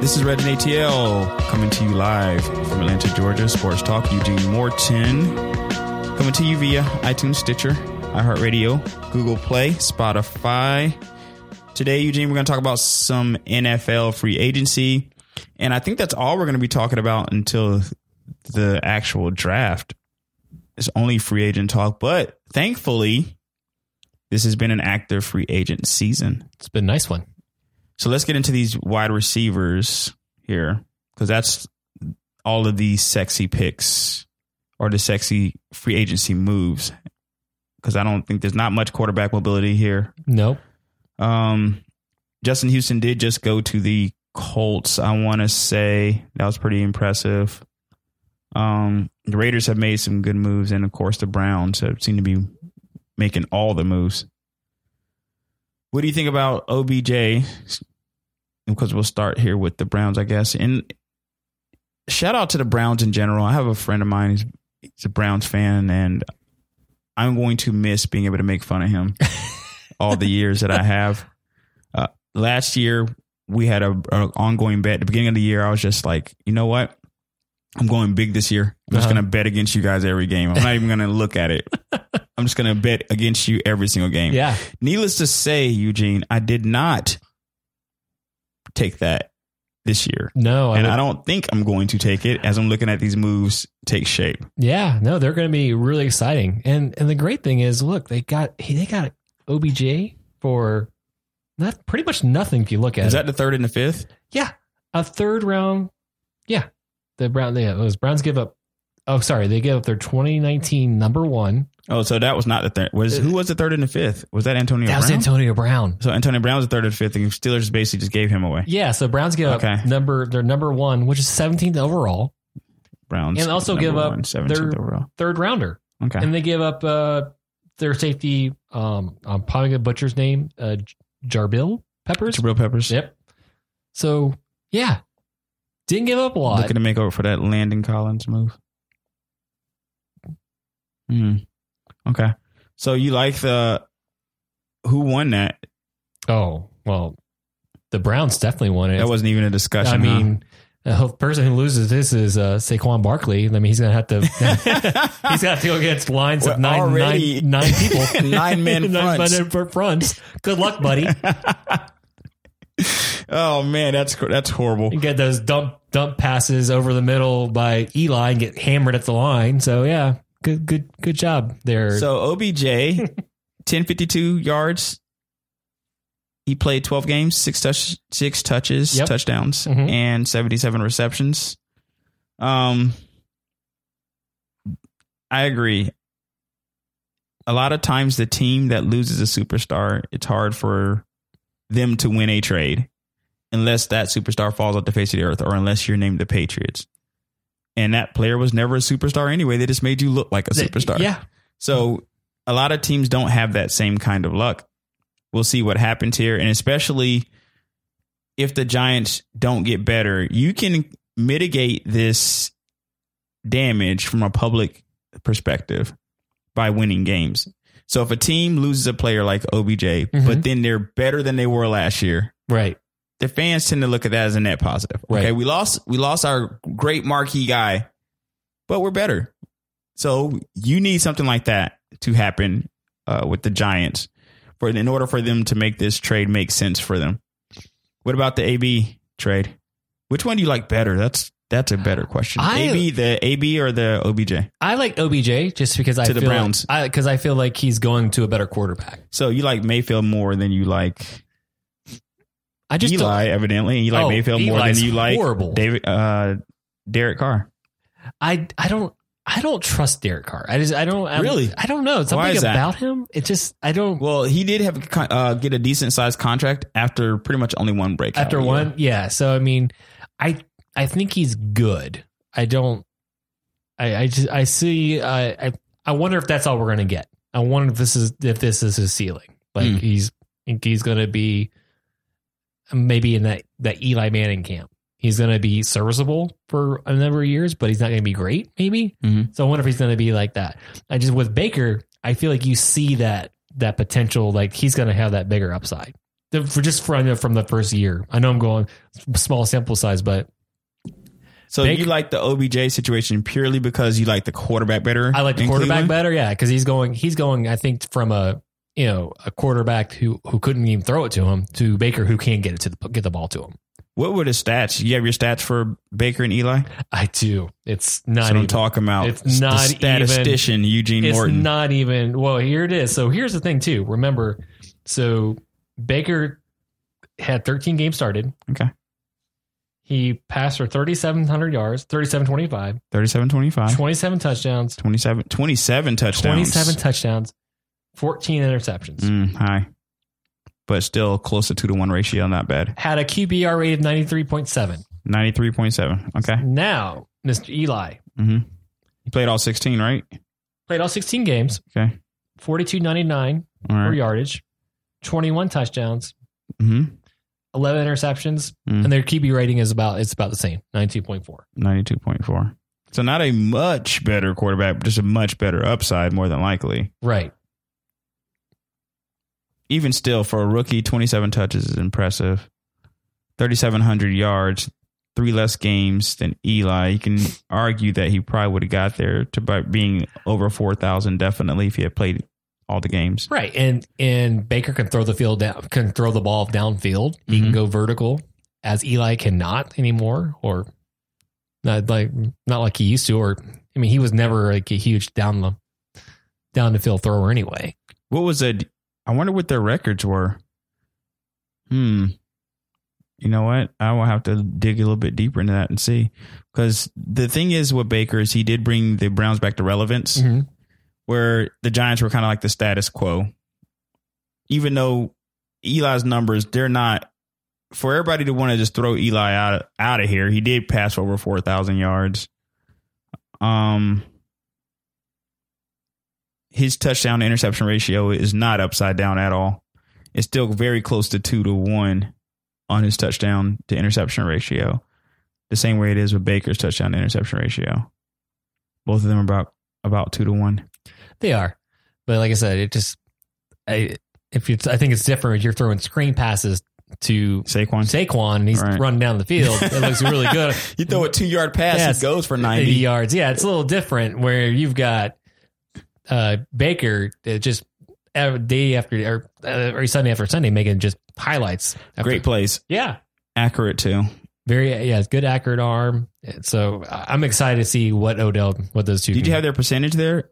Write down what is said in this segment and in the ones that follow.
This is Redden ATL coming to you live from Atlanta, Georgia. Sports Talk, Eugene Morton. Coming to you via iTunes, Stitcher, iHeartRadio, Google Play, Spotify. Today, Eugene, we're going to talk about some NFL free agency. And I think that's all we're going to be talking about until the actual draft. It's only free agent talk. But thankfully, this has been an active free agent season. It's been a nice one. So let's get into these wide receivers here, because that's all of these sexy picks or the sexy free agency moves, because I don't think there's not much quarterback mobility here. No. Justin Houston did just go to the Colts. I want to say that was pretty impressive. The Raiders have made some good moves. And of course, the Browns have seemed to be making all the moves. What do you think about OBJ? Because we'll start here with the Browns, I guess. And shout out to the Browns in general. I have a friend of mine who's a Browns fan, and I'm going to miss being able to make fun of him all the years that I have. Last year, we had an ongoing bet. At the beginning of the year, I was just like, you know what? I'm going big this year. I'm just going to bet against you guys every game. I'm not even going to look at it. I'm just going to bet against you every single game. Yeah. Needless to say, Eugene, I did not take that this year. No. And I don't think I'm going to take it as I'm looking at these moves take shape. Yeah. No, they're going to be really exciting. And the great thing is, look, they got OBJ for not pretty much nothing if you look at it. Is that the third and the fifth? Yeah. A third round. Yeah. The Browns give up. Oh, sorry. They gave up their 2019 number one. Oh, so that was not the third. Who was the third and the fifth? Was that Antonio Brown? That was Antonio Brown. So Antonio Brown was the third and fifth, and Steelers basically just gave him away. Yeah, so Browns gave up their number one, which is 17th overall. Browns. And also give up their third rounder. Okay. And they give up their safety, I'm probably going to butcher his name, Jabril Peppers. Yep. So, yeah. Didn't give up a lot. Looking to make over for that Landon Collins move. Hmm. Okay. So you like who won that? Oh, well, the Browns definitely won it. That wasn't even a discussion. I mean, the person who loses this is Saquon Barkley. I mean, he's going to have to go against lines of nine people. Nine men fronts. Good luck, buddy. Oh, man, that's horrible. You get those dump passes over the middle by Eli and get hammered at the line. So, yeah. Good job there. So OBJ, 1052 yards. He played 12 games, six touches, touchdowns, and 77 receptions. I agree. A lot of times the team that loses a superstar, it's hard for them to win a trade unless that superstar falls off the face of the earth or unless you're named the Patriots. And that player was never a superstar anyway. They just made you look like a superstar. Yeah. So a lot of teams don't have that same kind of luck. We'll see what happens here. And especially if the Giants don't get better, you can mitigate this damage from a public perspective by winning games. So if a team loses a player like OBJ, but then they're better than they were last year. Right. The fans tend to look at that as a net positive. Okay, right. We lost our great marquee guy, but we're better. So you need something like that to happen with the Giants in order for them to make this trade make sense for them. What about the AB trade? Which one do you like better? That's a better question. The AB or the OBJ? I like OBJ just because I feel the Browns because I feel like he's going to a better quarterback. So you like Mayfield more than you like. I just Eli, evidently. You like Mayfield more than you like Derek Carr. I don't trust Derek Carr. I don't know. It's something about him. It just I don't. Well, he did have get a decent sized contract after pretty much only one break. After one, yeah. So I mean, I think he's good. I don't. I see. I wonder if that's all we're gonna get. I wonder if this is his ceiling. Like he's gonna be. Maybe in that Eli Manning camp, he's going to be serviceable for a number of years, but he's not going to be great, maybe. So I wonder if he's going to be like that. I just with Baker, I feel like you see that that potential, like he's going to have that bigger upside for just from the first year. I know I'm going small sample size, but. So you like the OBJ situation purely because you like the quarterback better? I like the quarterback better. Yeah. Because he's going, I think from a quarterback who couldn't even throw it to him to Baker, who can get the ball to him. What were the stats? You have your stats for Baker and Eli? I do. It's not even. That's what I'm talking about. It's not even. Statistician Eugene Morton. It's not even. Well, here it is. So here's the thing, too. Remember, so Baker had 13 games started. Okay. He passed for 3,700 yards, 3,725. 27 touchdowns. 14 interceptions. High. But still close to 2-1 ratio, not bad. Had a QBR rate of 93.7. 93.7, okay. Now, Mr. Eli. Mm-hmm. He played all 16, right? Played all 16 games. Okay. 42.99 for yardage, 21 touchdowns, 11 interceptions, and their QB rating is about the same, 92.4. 92.4. So not a much better quarterback, but just a much better upside, more than likely. Right. Even still, for a rookie, 27 touches is impressive. 3,700 yards, 3 less games than Eli. You can argue that he probably would have got there to by being over 4,000 definitely if he had played all the games. Right, and Baker can throw the field down, can throw the ball downfield. He can go vertical, as Eli cannot anymore, or not like he used to. Or I mean, he was never like a huge down the field thrower anyway. What was it? I wonder what their records were. You know what? I will have to dig a little bit deeper into that and see. Because the thing is with Baker is he did bring the Browns back to relevance, where the Giants were kind of like the status quo. Even though Eli's numbers, they're not... For everybody to want to just throw Eli out of here, he did pass over 4,000 yards. His touchdown to interception ratio is not upside down at all. It's still very close to 2-1 on his touchdown to interception ratio. The same way it is with Baker's touchdown to interception ratio. Both of them are about 2-1. They are. But like I said, I think it's different. If you're throwing screen passes to Saquon and he's running down the field. It looks really good. You throw a 2-yard pass, it goes for 90 yards. Yeah, it's a little different where you've got Baker just day after or Sunday after Sunday making just highlights. Great plays. Yeah. Accurate too. Very, yeah. It's good, accurate arm. So I'm excited to see what those two. Did you have their percentage there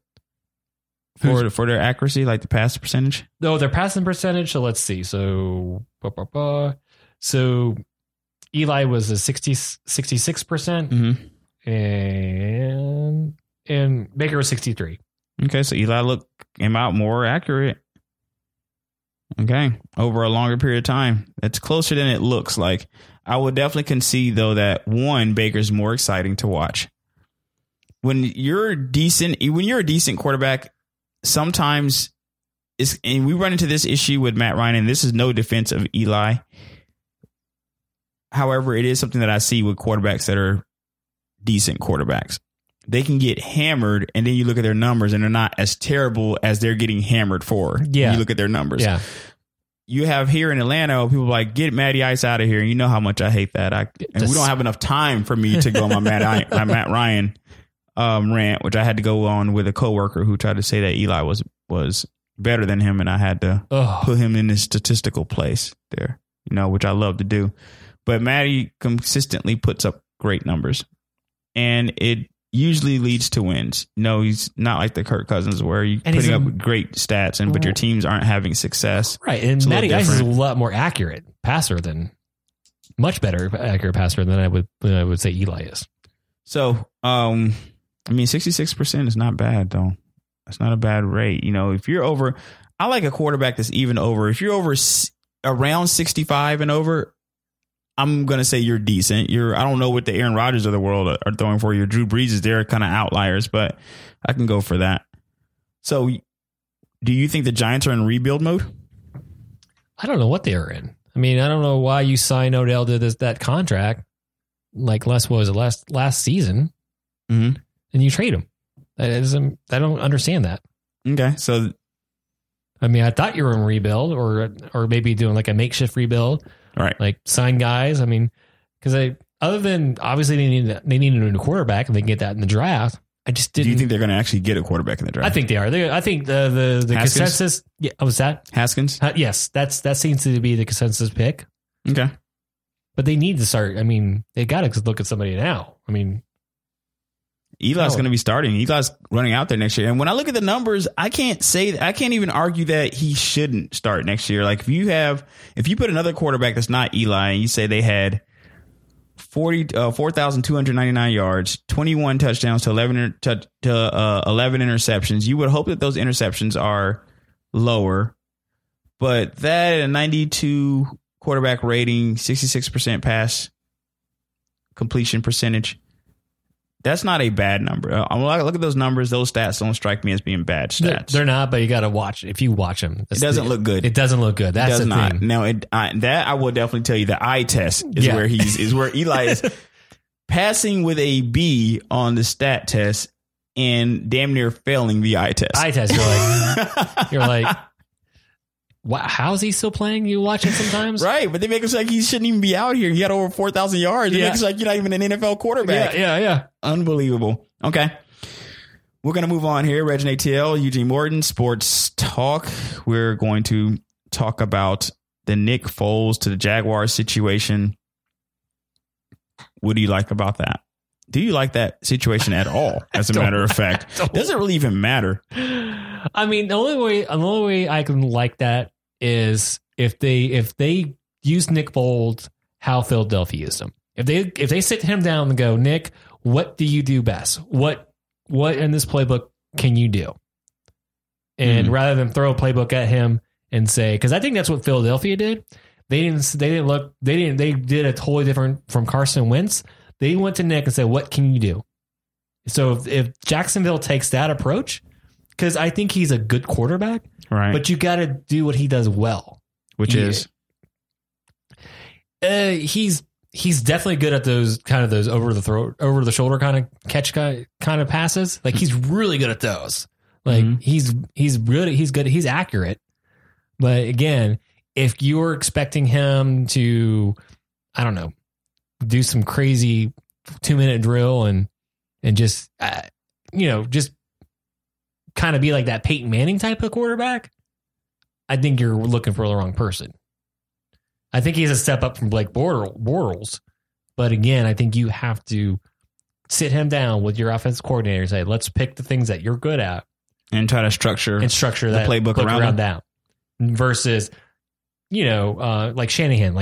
for their accuracy, like the pass percentage? No, their passing percentage. So let's see. So, so Eli was a 66%, and Baker was 63%. Okay, so Eli came out more accurate. Okay, over a longer period of time. It's closer than it looks like. I would definitely concede, though, that one, Baker's more exciting to watch. When you're a decent quarterback, sometimes it's, and we run into this issue with Matt Ryan, and this is no defense of Eli. However, it is something that I see with quarterbacks that are decent quarterbacks. They can get hammered, and then you look at their numbers, and they're not as terrible as they're getting hammered for. Yeah. You look at their numbers. Yeah. You have here in Atlanta, people are like, get Matty Ice out of here. You know how much I hate that. We don't have enough time for me to go on my Matt Ryan rant, which I had to go on with a coworker who tried to say that Eli was better than him, and I had to put him in his statistical place there, you know, which I love to do. But Matty consistently puts up great numbers, and it usually leads to wins. No, he's not like the Kirk Cousins where you're putting up great stats, but your teams aren't having success. Right, and Matty Ice is a lot more accurate passer than I would say Eli is. So, I mean, 66% is not bad though. That's not a bad rate. You know, if you're over, I like a quarterback that's even over. If you're over around 65 and over, I'm going to say you're decent. I don't know what the Aaron Rodgers of the world are throwing for you. Drew Brees is there, kind of outliers, but I can go for that. So do you think the Giants are in rebuild mode? I don't know what they are in. I mean, I don't know why you signed Odell to that contract. Like last season and you trade him. I don't understand that. Okay. So I mean, I thought you were in rebuild or maybe doing like a makeshift rebuild. All right. Like sign guys. I mean, because other than obviously they need a new quarterback and they can get that in the draft. I just didn't. Do you think they're going to actually get a quarterback in the draft? I think they are. I think the consensus. Yeah, was that Haskins? Yes, that seems to be the consensus pick. Okay, but they need to start. I mean, they got to look at somebody now. I mean, Eli's going to be starting. Eli's running out there next year, and when I look at the numbers, I can't even argue that he shouldn't start next year. Like if you put another quarterback that's not Eli, and you say they had 4,299 yards, 21 touchdowns to 11 interceptions. You would hope that those interceptions are lower, but that a 92 quarterback rating, 66% pass completion percentage. That's not a bad number. I look at those numbers. Those stats don't strike me as being bad stats. They're not, but you got to watch. If you watch them, it doesn't look good. It doesn't look good. That's the thing. Now, I will definitely tell you the eye test is where Eli is passing with a B on the stat test and damn near failing the eye test. Eye test. You're like. How's he still playing? You watch it sometimes? Right, but they make us like he shouldn't even be out here. He had over 4,000 yards. They make us like you're not even an NFL quarterback. Yeah. Unbelievable. Okay. We're going to move on here. Redden ATL, Eugene Morton, Sports Talk. We're going to talk about the Nick Foles to the Jaguars situation. What do you like about that? Do you like that situation at all? As a matter of fact, it doesn't really even matter. I mean, the only way I can like that is if they use Nick Foles how Philadelphia used him. If they sit him down and go, Nick, what do you do best? What in this playbook can you do? And rather than throw a playbook at him and say, because I think that's what Philadelphia did. They did a totally different from Carson Wentz. They went to Nick and said, what can you do? So if Jacksonville takes that approach, because I think he's a good quarterback, right? But you got to do what he does well, which is he's definitely good at those over the shoulder kind of catch kind of passes. Like he's really good at those. Like he's good. He's accurate. But again, if you're expecting him to, I don't know, do some crazy 2-minute drill and just just kind of be like that Peyton Manning type of quarterback, I think you're looking for the wrong person. I think he's a step up from Blake Bortles. But again, I think you have to sit him down with your offensive coordinator and say, let's pick the things that you're good at and try to structure that playbook around that. Versus, like Shanahan,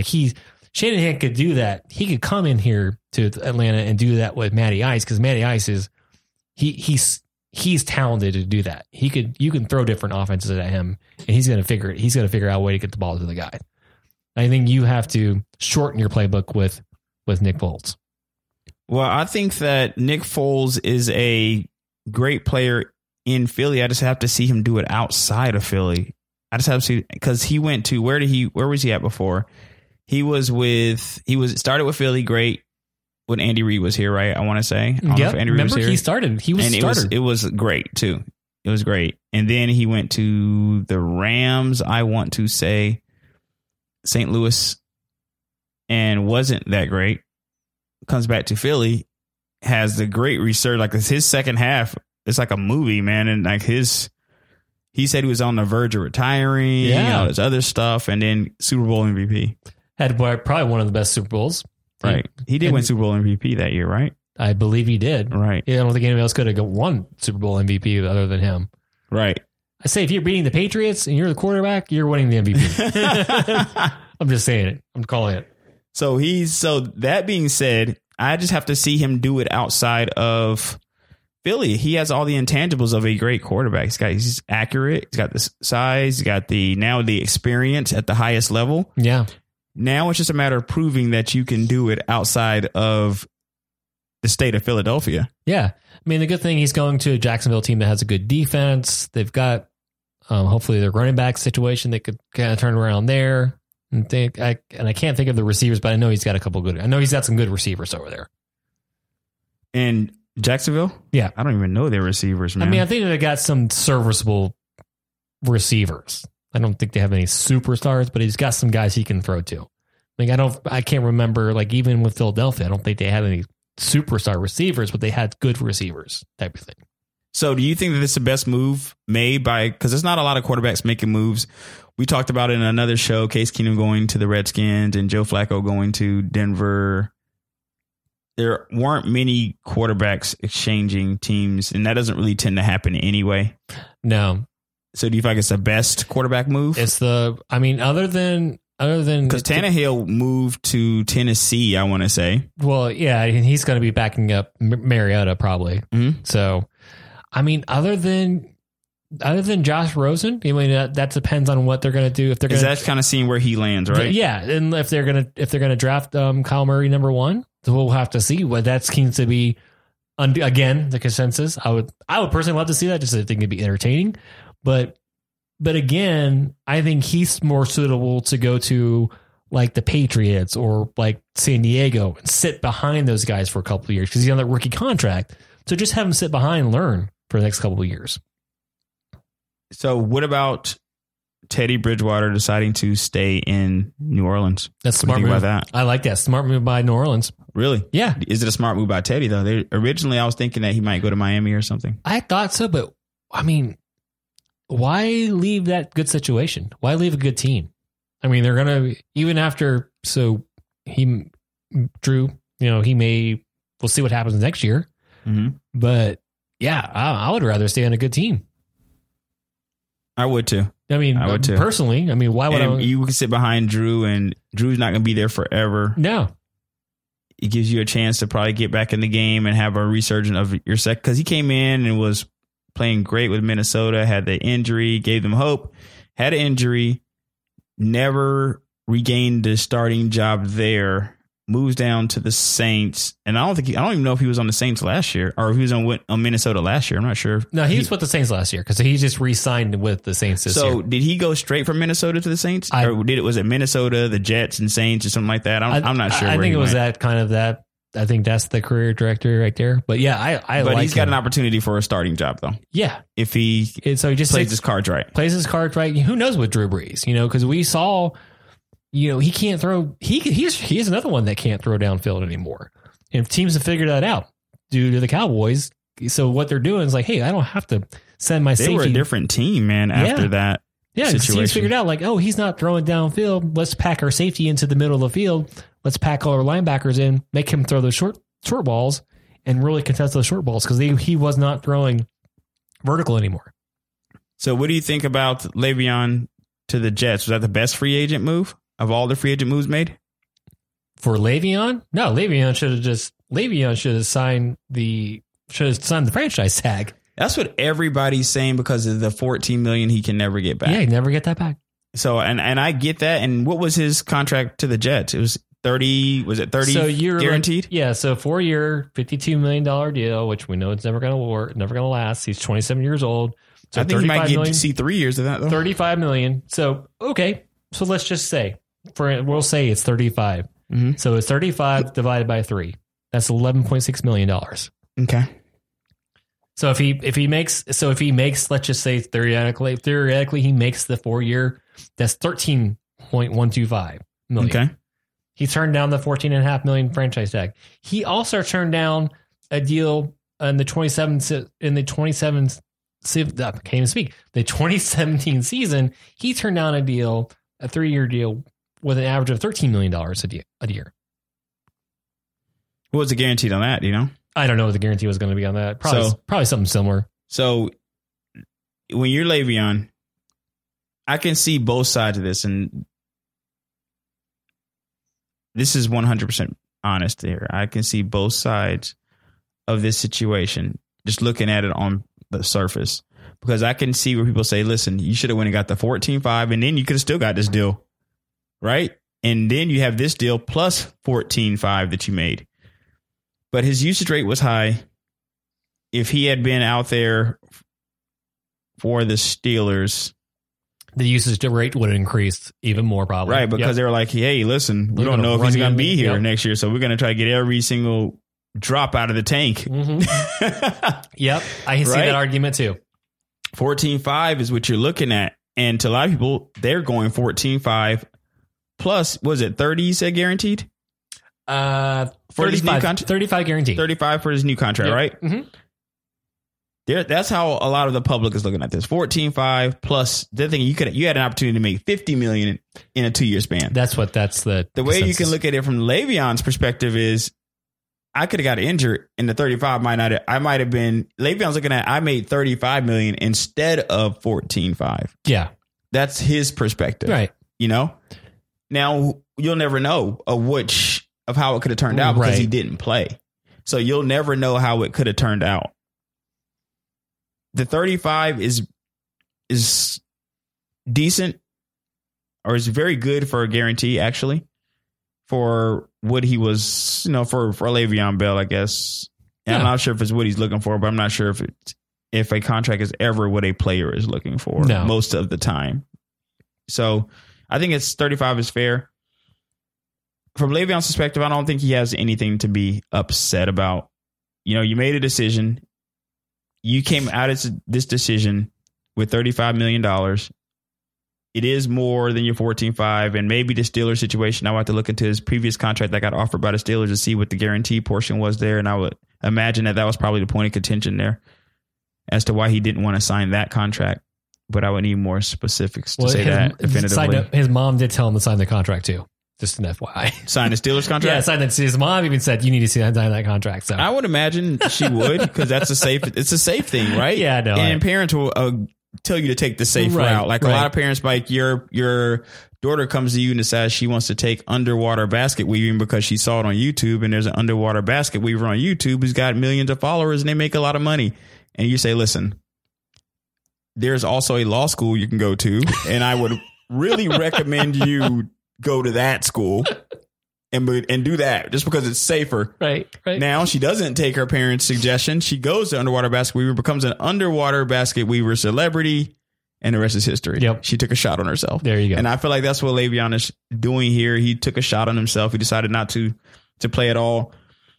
Shanahan could do that. He could come in here to Atlanta and do that with Matty Ice, because Matty Ice is he's talented to do that. You can throw different offenses at him, and he's going to figure out a way to get the ball to the guy. I think you have to shorten your playbook with Nick Foles. Well, I think that Nick Foles is a great player in Philly. I just have to see him do it outside of Philly. I just have to see, because he went to where was he at before? He started with Philly, great, when Andy Reid was here, right? I want to say. He was started. It was great too. It was great. And then he went to the Rams, I want to say St. Louis, and wasn't that great. Comes back to Philly, has the great resurgence. Like, it's his second half. It's like a movie, man. And like he said he was on the verge of retiring, all this other stuff, and then Super Bowl MVP. Had probably one of the best Super Bowls. Right. He did win Super Bowl MVP that year, right? I believe he did. Right. Yeah, I don't think anybody else could have won Super Bowl MVP other than him. Right. I say if you're beating the Patriots and you're the quarterback, you're winning the MVP. I'm just saying it. I'm calling it. So that being said, I just have to see him do it outside of Philly. He has all the intangibles of a great quarterback. He's accurate. He's got the size. He's got the experience at the highest level. Yeah. Now it's just a matter of proving that you can do it outside of the state of Philadelphia. Yeah. I mean, the good thing, he's going to a Jacksonville team that has a good defense. They've got hopefully their running back situation they could kind of turn around there. And I can't think of the receivers, but I know he's got some good receivers over there. In Jacksonville? Yeah. I don't even know their receivers, man. I mean, I think they got some serviceable receivers. I don't think they have any superstars, but he's got some guys he can throw to. Like, I can't remember, like, even with Philadelphia, I don't think they had any superstar receivers, but they had good receivers type of thing. So do you think that it's the best move made by, because there's not a lot of quarterbacks making moves. We talked about it in another show, Case Keenum going to the Redskins and Joe Flacco going to Denver. There weren't many quarterbacks exchanging teams, and that doesn't really tend to happen anyway. No. So do you think it's the best quarterback move? It's the, I mean, other than because Tannehill moved to Tennessee, I want to say. Well, yeah, and he's going to be backing up Mariota probably. Mm-hmm. So, I mean, other than Josh Rosen, I mean, that depends on what they're going to do. If they're going, that's kind of seeing where he lands, right? Yeah, and if they're going to draft Kyle Murray number one, so we'll have to see what that seems to be. Again, the consensus. I would personally love to see that, just so I think it'd be entertaining, but again, I think he's more suitable to go to like the Patriots or like San Diego and sit behind those guys for a couple of years because he's on that rookie contract. So just have him sit behind and learn for the next couple of years. So what about Teddy Bridgewater deciding to stay in New Orleans? That's a smart move. That? I like that. Smart move by New Orleans. Really? Yeah. Is it a smart move by Teddy, though? Originally, I was thinking that he might go to Miami or something. I thought so, but I mean, why leave that good situation? Why leave a good team? I mean, they're going to, even after, so we'll see what happens next year. Mm-hmm. But yeah, I would rather stay on a good team. I would too. I mean, I would too. Personally, I mean, why would I? You can sit behind Drew, and Drew's not going to be there forever. No. It gives you a chance to probably get back in the game and have a resurgence of your second, because he came in and was playing great with Minnesota, had the injury, gave them hope, had an injury, never regained the starting job there, moves down to the Saints. And I don't even know if he was on the Saints last year or if he was on Minnesota last year. I'm not sure. No, he was with the Saints last year because he just re-signed with the Saints this year. So did he go straight from Minnesota to the Saints? Was it Minnesota, the Jets and Saints or something like that? I'm not sure. I think it was that kind of that. I think that's the career director right there. But yeah, but he's got an opportunity for a starting job though. Yeah. If he just plays his cards right. Plays his cards right. Who knows with Drew Brees, because we saw, he can't throw. He's another one that can't throw downfield anymore. And teams have figured that out due to the Cowboys. So what they're doing is like, hey, I don't have to send my safety. They were a different team, man, after that situation. Yeah, teams figured out like, oh, he's not throwing downfield. Let's pack our safety into the middle of the field. Let's pack all our linebackers in, make him throw those short balls and really contest those short balls because he was not throwing vertical anymore. So what do you think about Le'Veon to the Jets? Was that the best free agent move? Of all the free agent moves made? For Le'Veon? No, Le'Veon should have signed the franchise tag. That's what everybody's saying because of the $14 million he can never get back. Yeah, he can never get that back. So and I get that. And what was his contract to the Jets? It was 30, was it 30 guaranteed? Like, yeah, so 4-year, $52 million deal, which we know it's never going to work, never going to last. He's 27 years old. So I think he might see 3 years of that though. $35 million. So, okay. So let's just say, we'll say it's 35. Mm-hmm. So it's 35 divided by 3. That's $11.6 million. Okay. So if he makes, let's just say theoretically he makes the 4-year, that's $13.125 million. Okay. He turned down the $14.5 million franchise tag. He also turned down a deal in the 2017 season. He turned down a deal. A 3-year deal with an average of $13 million a year. What was the guarantee on that? I don't know what the guarantee was going to be on that. Probably something similar. So when you're Le'Veon, I can see both sides of this. And this is 100% honest here. I can see both sides of this situation, just looking at it on the surface. Because I can see where people say, listen, you should have went and got the 14.5 and then you could have still got this deal. Right. And then you have this deal plus 14.5 that you made. But his usage rate was high. If he had been out there for the Steelers, the usage rate would have increased even more probably. Right. Because they were like, hey, listen, we don't know if he's going to be here next year. So we're going to try to get every single drop out of the tank. Mm-hmm. Yep. I can see that argument too. 14-5 is what you're looking at. And to a lot of people, they're going 14-5 plus, was it 30 you said guaranteed? 35 guaranteed. 35 for his new contract, yep. Right? Mm-hmm. That's how a lot of the public is looking at this. 14-5 plus the thing you had an opportunity to make $50 million in a 2-year span. That's the way you can look at it from Le'Veon's perspective is I could have got injured in the 35 Le'Veon's looking at I made $35 million instead of 14-5. Yeah. That's his perspective. Right. You know? Now you'll never know of how it could have turned out because he didn't play. So you'll never know how it could have turned out. The 35 is decent, or is very good for a guarantee, actually, for what he was, for Le'Veon Bell, I guess. And yeah. I'm not sure if it's what he's looking for, but I'm not sure if a contract is ever what a player is looking for most of the time. So I think it's 35 is fair. From Le'Veon's perspective, I don't think he has anything to be upset about. You made a decision. You came out of this decision with $35 million. It is more than your 14.5, and maybe the Steelers situation. I would have to look into his previous contract that got offered by the Steelers to see what the guarantee portion was there, and I would imagine that was probably the point of contention there as to why he didn't want to sign that contract. But I would need more specifics to say that definitively. His mom did tell him to sign the contract too. Just an FYI. Sign the Steelers contract? Yeah, sign that. His mom even said, you need to sign that contract. So I would imagine she would, because it's a safe thing, right? Yeah, I know. And parents will tell you to take the safe route. Like a lot of parents, like your daughter comes to you and decides she wants to take underwater basket weaving because she saw it on YouTube, and there's an underwater basket weaver on YouTube who's got millions of followers and they make a lot of money. And you say, listen, there's also a law school you can go to, and I would really recommend you go to that school and do that just because it's safer. Right. Now she doesn't take her parents' suggestion. She goes to underwater basket weaver, becomes an underwater basket weaver celebrity, and the rest is history. Yep. She took a shot on herself. There you go. And I feel like that's what Le'Veon is doing here. He took a shot on himself. He decided not to play at all.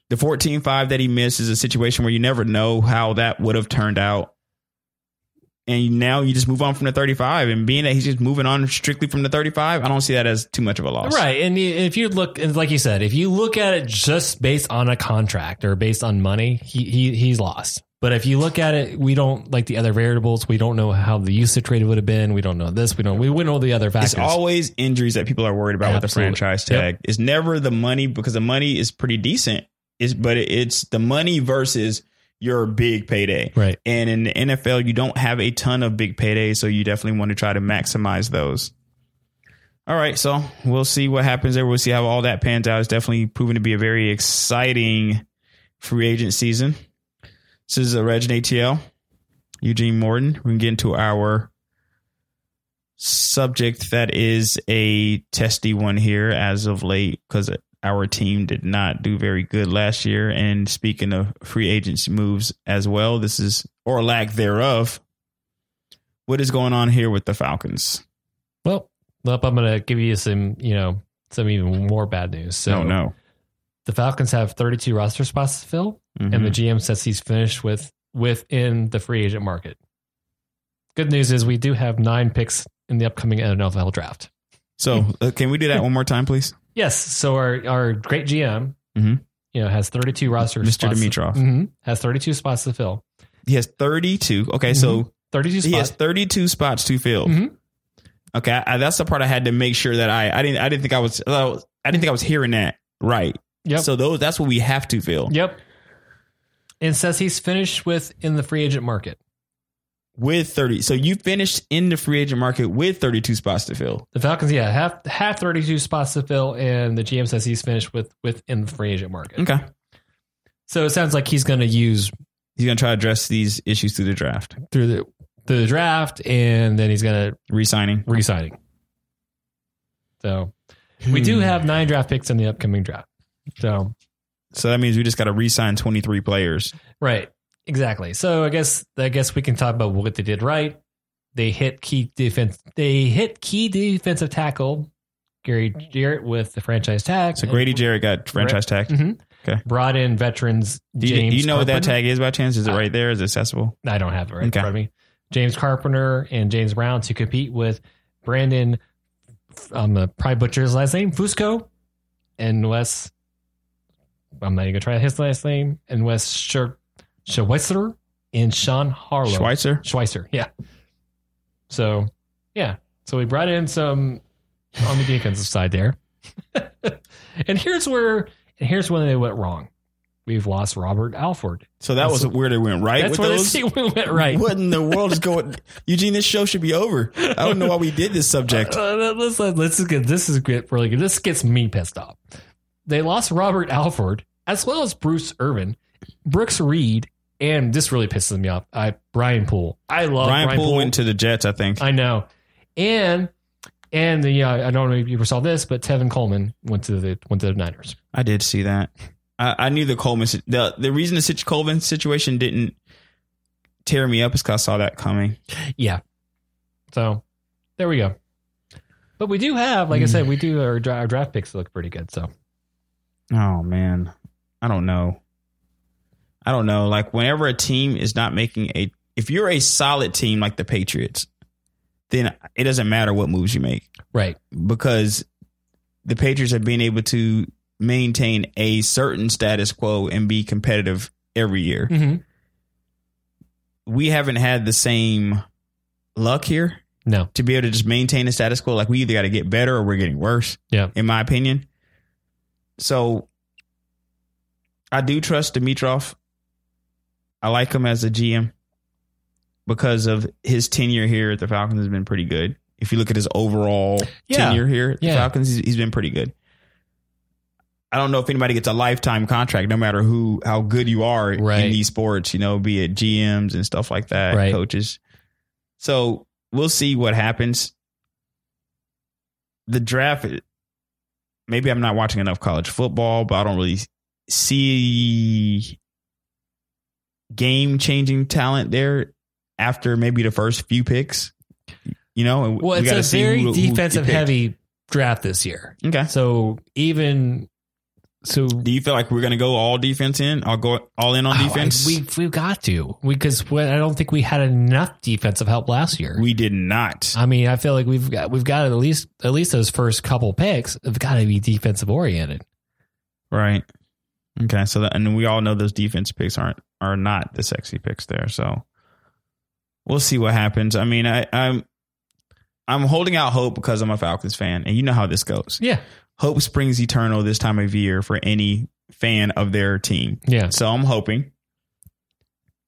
The 14-5 that he missed is a situation where you never know how that would have turned out. And now you just move on from the 35, and being that he's just moving on strictly from the 35, I don't see that as too much of a loss. Right. And if you look, and like you said, if you look at it just based on a contract or based on money, he's lost. But if you look at it, we don't like the other variables. We don't know how the usage rate would have been. We don't know this. We wouldn't know the other factors. It's always injuries that people are worried about with the franchise tag. Yep. It's never the money, because the money is pretty decent. But it's the money versus your big payday. Right. And in the NFL, you don't have a ton of big paydays, so you definitely want to try to maximize those. All right, so we'll see what happens there. We'll see how all that pans out. It's definitely proven to be a very exciting free agent season. This is Redden ATL, Eugene Morton. We can get into our subject that is a testy one here as of late, because our team did not do very good last year. And speaking of free agents moves as well, this is, or lack thereof, what is going on here with the Falcons? Well, I'm going to give you some even more bad news. So no. The Falcons have 32 roster spots to fill, and the GM says he's finished within the free agent market. Good news is we do have 9 picks in the upcoming NFL draft. So can we do that one more time, please? Yes. So our great GM, has 32 roster spots. Mr. Dimitroff has 32 spots to fill. He has 32. Okay, so 32 spots. He has 32 spots to fill. Mm-hmm. Okay, that's the part I had to make sure that I didn't think I was hearing that right. Yep. So that's what we have to fill. Yep. And says he's finished in the free agent market. With 30. So you finished in the free agent market with 32 spots to fill. The Falcons, have 32 spots to fill, and the GM says he's finished within the free agent market. Okay. So it sounds like he's going to try to address these issues through the draft. Through the draft, and then he's going to resigning. So we do have 9 draft picks in the upcoming draft. So that means we just got to re-sign 23 players. Right. Exactly. So I guess we can talk about what they did right. They hit key defensive tackle Grady Jarrett with the franchise tag. So Grady Jarrett got franchise tag. Mm-hmm. Okay. Brought in veterans. Do you know what that tag is by chance? Is it right there? Is it accessible? I don't have it right in front of me. James Carpenter and James Brown to compete with Brandon, I'm going to probably butcher his last name, Fusco, and Wes, I'm not even going to try his last name, and Wes Schweitzer and Sean Harlow. Schweitzer, yeah. So, yeah. So we brought in some on the defensive side there. And here's when they went wrong. We've lost Robert Alford. So that was where they went right. That's with where those? They went right. What in the world is going? Eugene, this show should be over. I don't know why we did this subject. This is really good. This gets me pissed off. They lost Robert Alford as well as Bruce Irvin, Brooks Reed, and this really pisses me off. Brian Poole. I love Brian Poole. Went to the Jets, I think. I know, and the I don't know if you saw this, but Tevin Coleman went to the Niners. I did see that. I knew the Coleman. The reason the Coleman situation didn't tear me up is because I saw that coming. Yeah. So there we go. But we do have, like I said, our draft picks look pretty good. So. Oh man, I don't know. Like whenever a team is not making if you're a solid team like the Patriots, then it doesn't matter what moves you make, right? Because the Patriots have been able to maintain a certain status quo and be competitive every year. Mm-hmm. We haven't had the same luck here. No. To be able to just maintain a status quo. Like we either got to get better or we're getting worse. Yeah. In my opinion. So I do trust Dimitroff. I like him as a GM because of his tenure here at the Falcons has been pretty good. If you look at his overall tenure here at the Falcons, he's been pretty good. I don't know if anybody gets a lifetime contract, no matter how good you are in these sports, be it GMs and stuff like that, coaches. So we'll see what happens. The draft, maybe I'm not watching enough college football, but I don't really see game-changing talent there after maybe the first few picks. We got to see who defensive-heavy draft this year. Okay. So do you feel like we're going to go all defense in? I'll go all in on defense. We've got to, because I don't think we had enough defensive help last year. We did not. I mean, I feel like we've got at least those first couple picks have got to be defensive oriented. Right. Okay. So and we all know those defense picks are not the sexy picks there. So we'll see what happens. I mean, I'm holding out hope because I'm a Falcons fan, and you know how this goes. Yeah. Hope springs eternal this time of year for any fan of their team. Yeah. So I'm hoping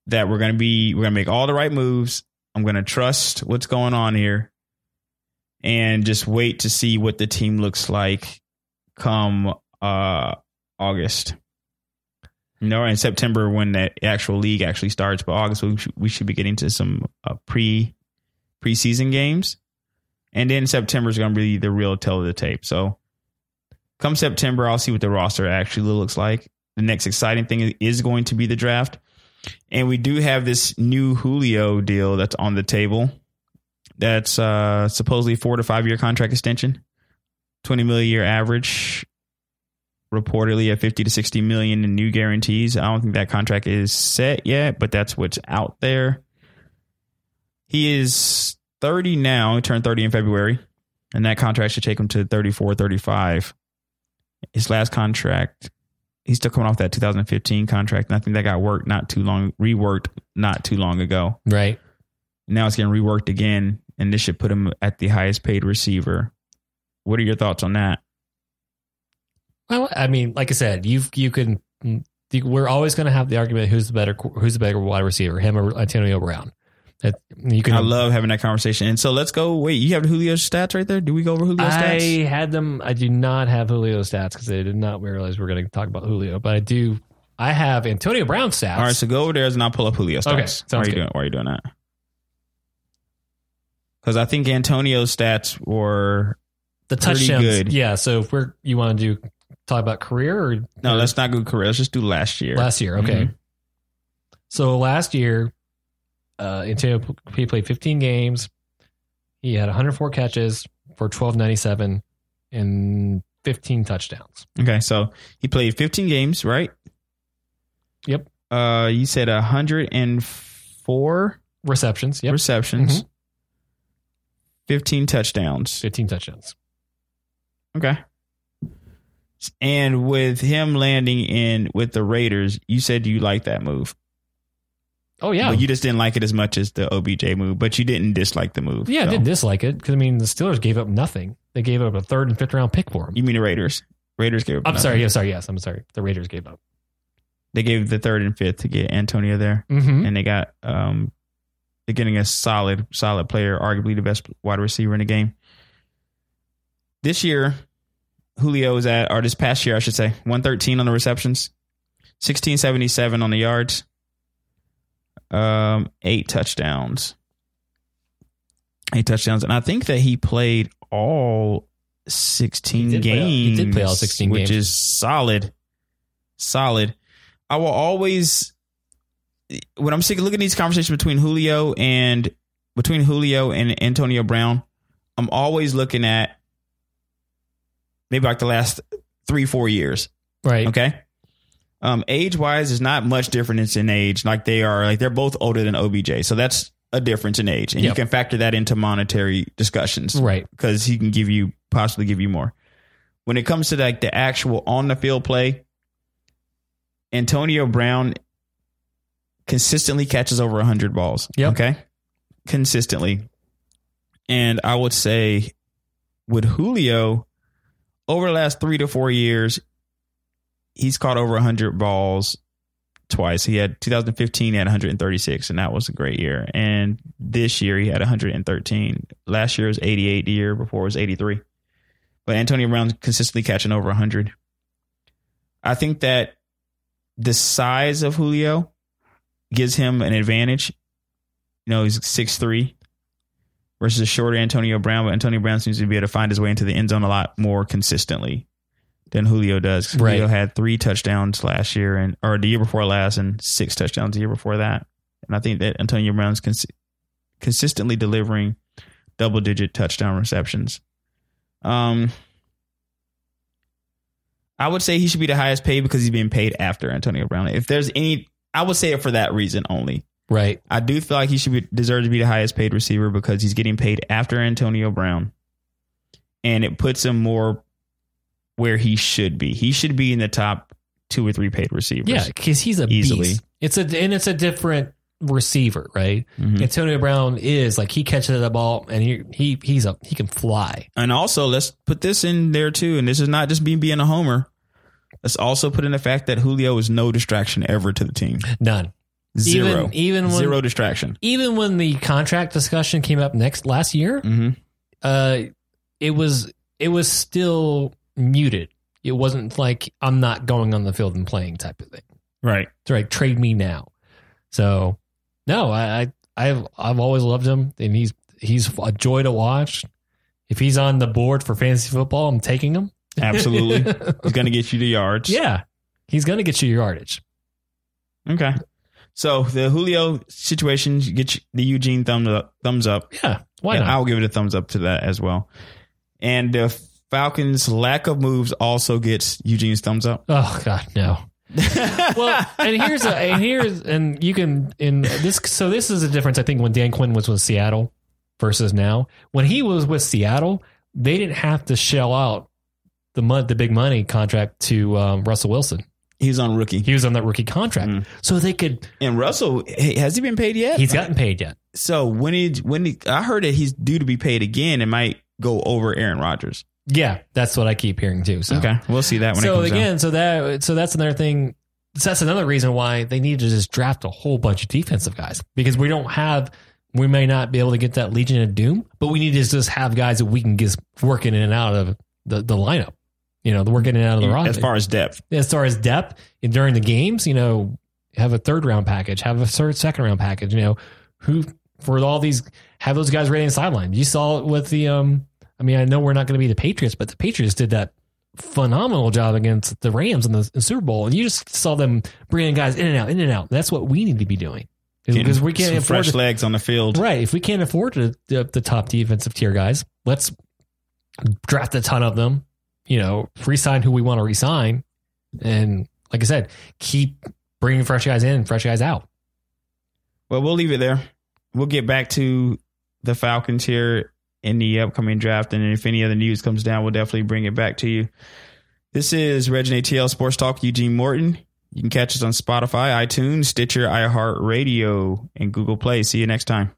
that we're going to make all the right moves. I'm going to trust what's going on here and just wait to see what the team looks like come August. In September when that actual league actually starts, but August we should be getting to some preseason games. And then September is going to be the real tell of the tape. So come September, I'll see what the roster actually looks like. The next exciting thing is going to be the draft. And we do have this new Julio deal that's on the table. That's supposedly 4 to 5 year contract extension, $20 million a year average, reportedly at $50 to $60 million in new guarantees. I don't think that contract is set yet, but that's what's out there. He is 30 now. He turned 30 in February, and that contract should take him to 34, 35. His last contract, he's still coming off that 2015 contract, and I think that got reworked not too long ago. Right. Now it's getting reworked again, and this should put him at the highest paid receiver. What are your thoughts on that? Well, I mean, like I said, we're always going to have the argument who's the better wide receiver, him or Antonio Brown. I love having that conversation. And so let's go. Wait, you have Julio's stats right there? Do we go over Julio's stats? I had them. I do not have Julio's stats because I did not realize we were going to talk about Julio. But I do. I have Antonio Brown's stats. All right, so go over there and I'll pull up Julio's stats. Okay, why are you doing that? Because I think Antonio's stats were the touchdowns. Pretty good. Yeah, so you want to talk about career? No, let's not go career. Let's just do last year. Last year, okay. Mm-hmm. So last year, Antonio, he played 15 games. He had 104 catches for 1,297 and 15 touchdowns. Okay, so he played 15 games, right? Yep. You said 104 Receptions, yep. Receptions. Mm-hmm. 15 touchdowns. 15 touchdowns. Okay. And with him landing in with the Raiders, you said you liked that move. Oh, yeah. Well, you just didn't like it as much as the OBJ move, but you didn't dislike the move. Yeah, so. I didn't dislike it because, I mean, the Steelers gave up nothing. They gave up a 3rd and 5th round pick for him. You mean the Raiders? Raiders gave up nothing. I'm sorry. The Raiders gave up. They gave the 3rd and 5th to get Antonio there. Mm-hmm. And they got they're getting a solid player, arguably the best wide receiver in the game. This year, this past year, 113 on the receptions, 1677 on the yards, 8 touchdowns. And I think that he played all 16 games. He did play all 16 games. Which is solid. I will always, when I'm looking at these conversations between Julio and Antonio Brown, I'm always looking at maybe like the last 3-4 years. Right. Okay. Age wise, there's not much difference in age. They're both older than OBJ. So that's a difference in age. And yep. You can factor that into monetary discussions. Right. Because he can possibly give you more. When it comes to like the actual on the field play, Antonio Brown consistently catches over 100 balls. Yep. Okay. Consistently. And I would say with Julio, over the last 3 to 4 years, he's caught over 100 balls twice. He had 2015, he had 136, and that was a great year. And this year he had 113. Last year was 88. The year before was 83. But Antonio Brown's consistently catching over 100. I think that the size of Julio gives him an advantage. You know, he's 6'3". Versus a shorter Antonio Brown, but Antonio Brown seems to be able to find his way into the end zone a lot more consistently than Julio does. Right. Julio had 3 touchdowns last year, or the year before last, and 6 touchdowns the year before that. And I think that Antonio Brown's consistently delivering double-digit touchdown receptions. I would say he should be the highest paid because he's being paid after Antonio Brown. If there's any, I would say it for that reason only. Right. I do feel like he should deserve to be the highest paid receiver because he's getting paid after Antonio Brown. And it puts him more where he should be. He should be in the top 2 or 3 paid receivers. Yeah, because he's a beast. It's a different receiver, right? Mm-hmm. Antonio Brown is like, he catches the ball and he can fly. And also, let's put this in there too. And this is not just me being a homer. Let's also put in the fact that Julio is no distraction ever to the team. None. Zero. Zero distraction. Even when the contract discussion came up last year, mm-hmm. it was still muted. It wasn't like, I'm not going on the field and playing type of thing. Right. It's like, trade me now. So no, I've always loved him, and he's a joy to watch. If he's on the board for fantasy football, I'm taking him. Absolutely. He's gonna get you the yards. Yeah. He's gonna get you your yardage. Okay. So the Julio situation, get the Eugene thumbs up. Yeah, why not? I'll give it a thumbs up to that as well. And the Falcons' lack of moves also gets Eugene's thumbs up. Oh God, no. Well, this is the difference, I think, when Dan Quinn was with Seattle versus now. When he was with Seattle, they didn't have to shell out the big money contract to Russell Wilson. He's on rookie. He was on that rookie contract. Mm. So they could. And Russell, has he been paid yet? He's gotten paid yet. So I heard that he's due to be paid again, it might go over Aaron Rodgers. Yeah, that's what I keep hearing too. So. Okay, we'll see that when it comes out. So that's another thing. So that's another reason why they need to just draft a whole bunch of defensive guys, because we may not be able to get that Legion of Doom, but we need to just have guys that we can just work in and out of the lineup. You know, we're getting out of the roster. As far as depth and during the games, you know, have a 3rd round package, have a 2nd round package, you know, who for all these, have those guys ready on the sideline. You saw it with I know we're not going to be the Patriots, but the Patriots did that phenomenal job against the Rams in the Super Bowl. And you just saw them bringing guys in and out. That's what we need to be doing, because we can't afford fresh legs on the field. Right. If we can't afford the top defensive tier guys, let's draft a ton of them. You know, resign who we want to resign. And like I said, keep bringing fresh guys in and fresh guys out. Well, we'll leave it there. we'll get back to the Falcons here in the upcoming draft. And if any other news comes down, we'll definitely bring it back to you. This is Redden ATL Sports Talk, Eugene Morton. You can catch us on Spotify, iTunes, Stitcher, iHeartRadio, and Google Play. See you next time.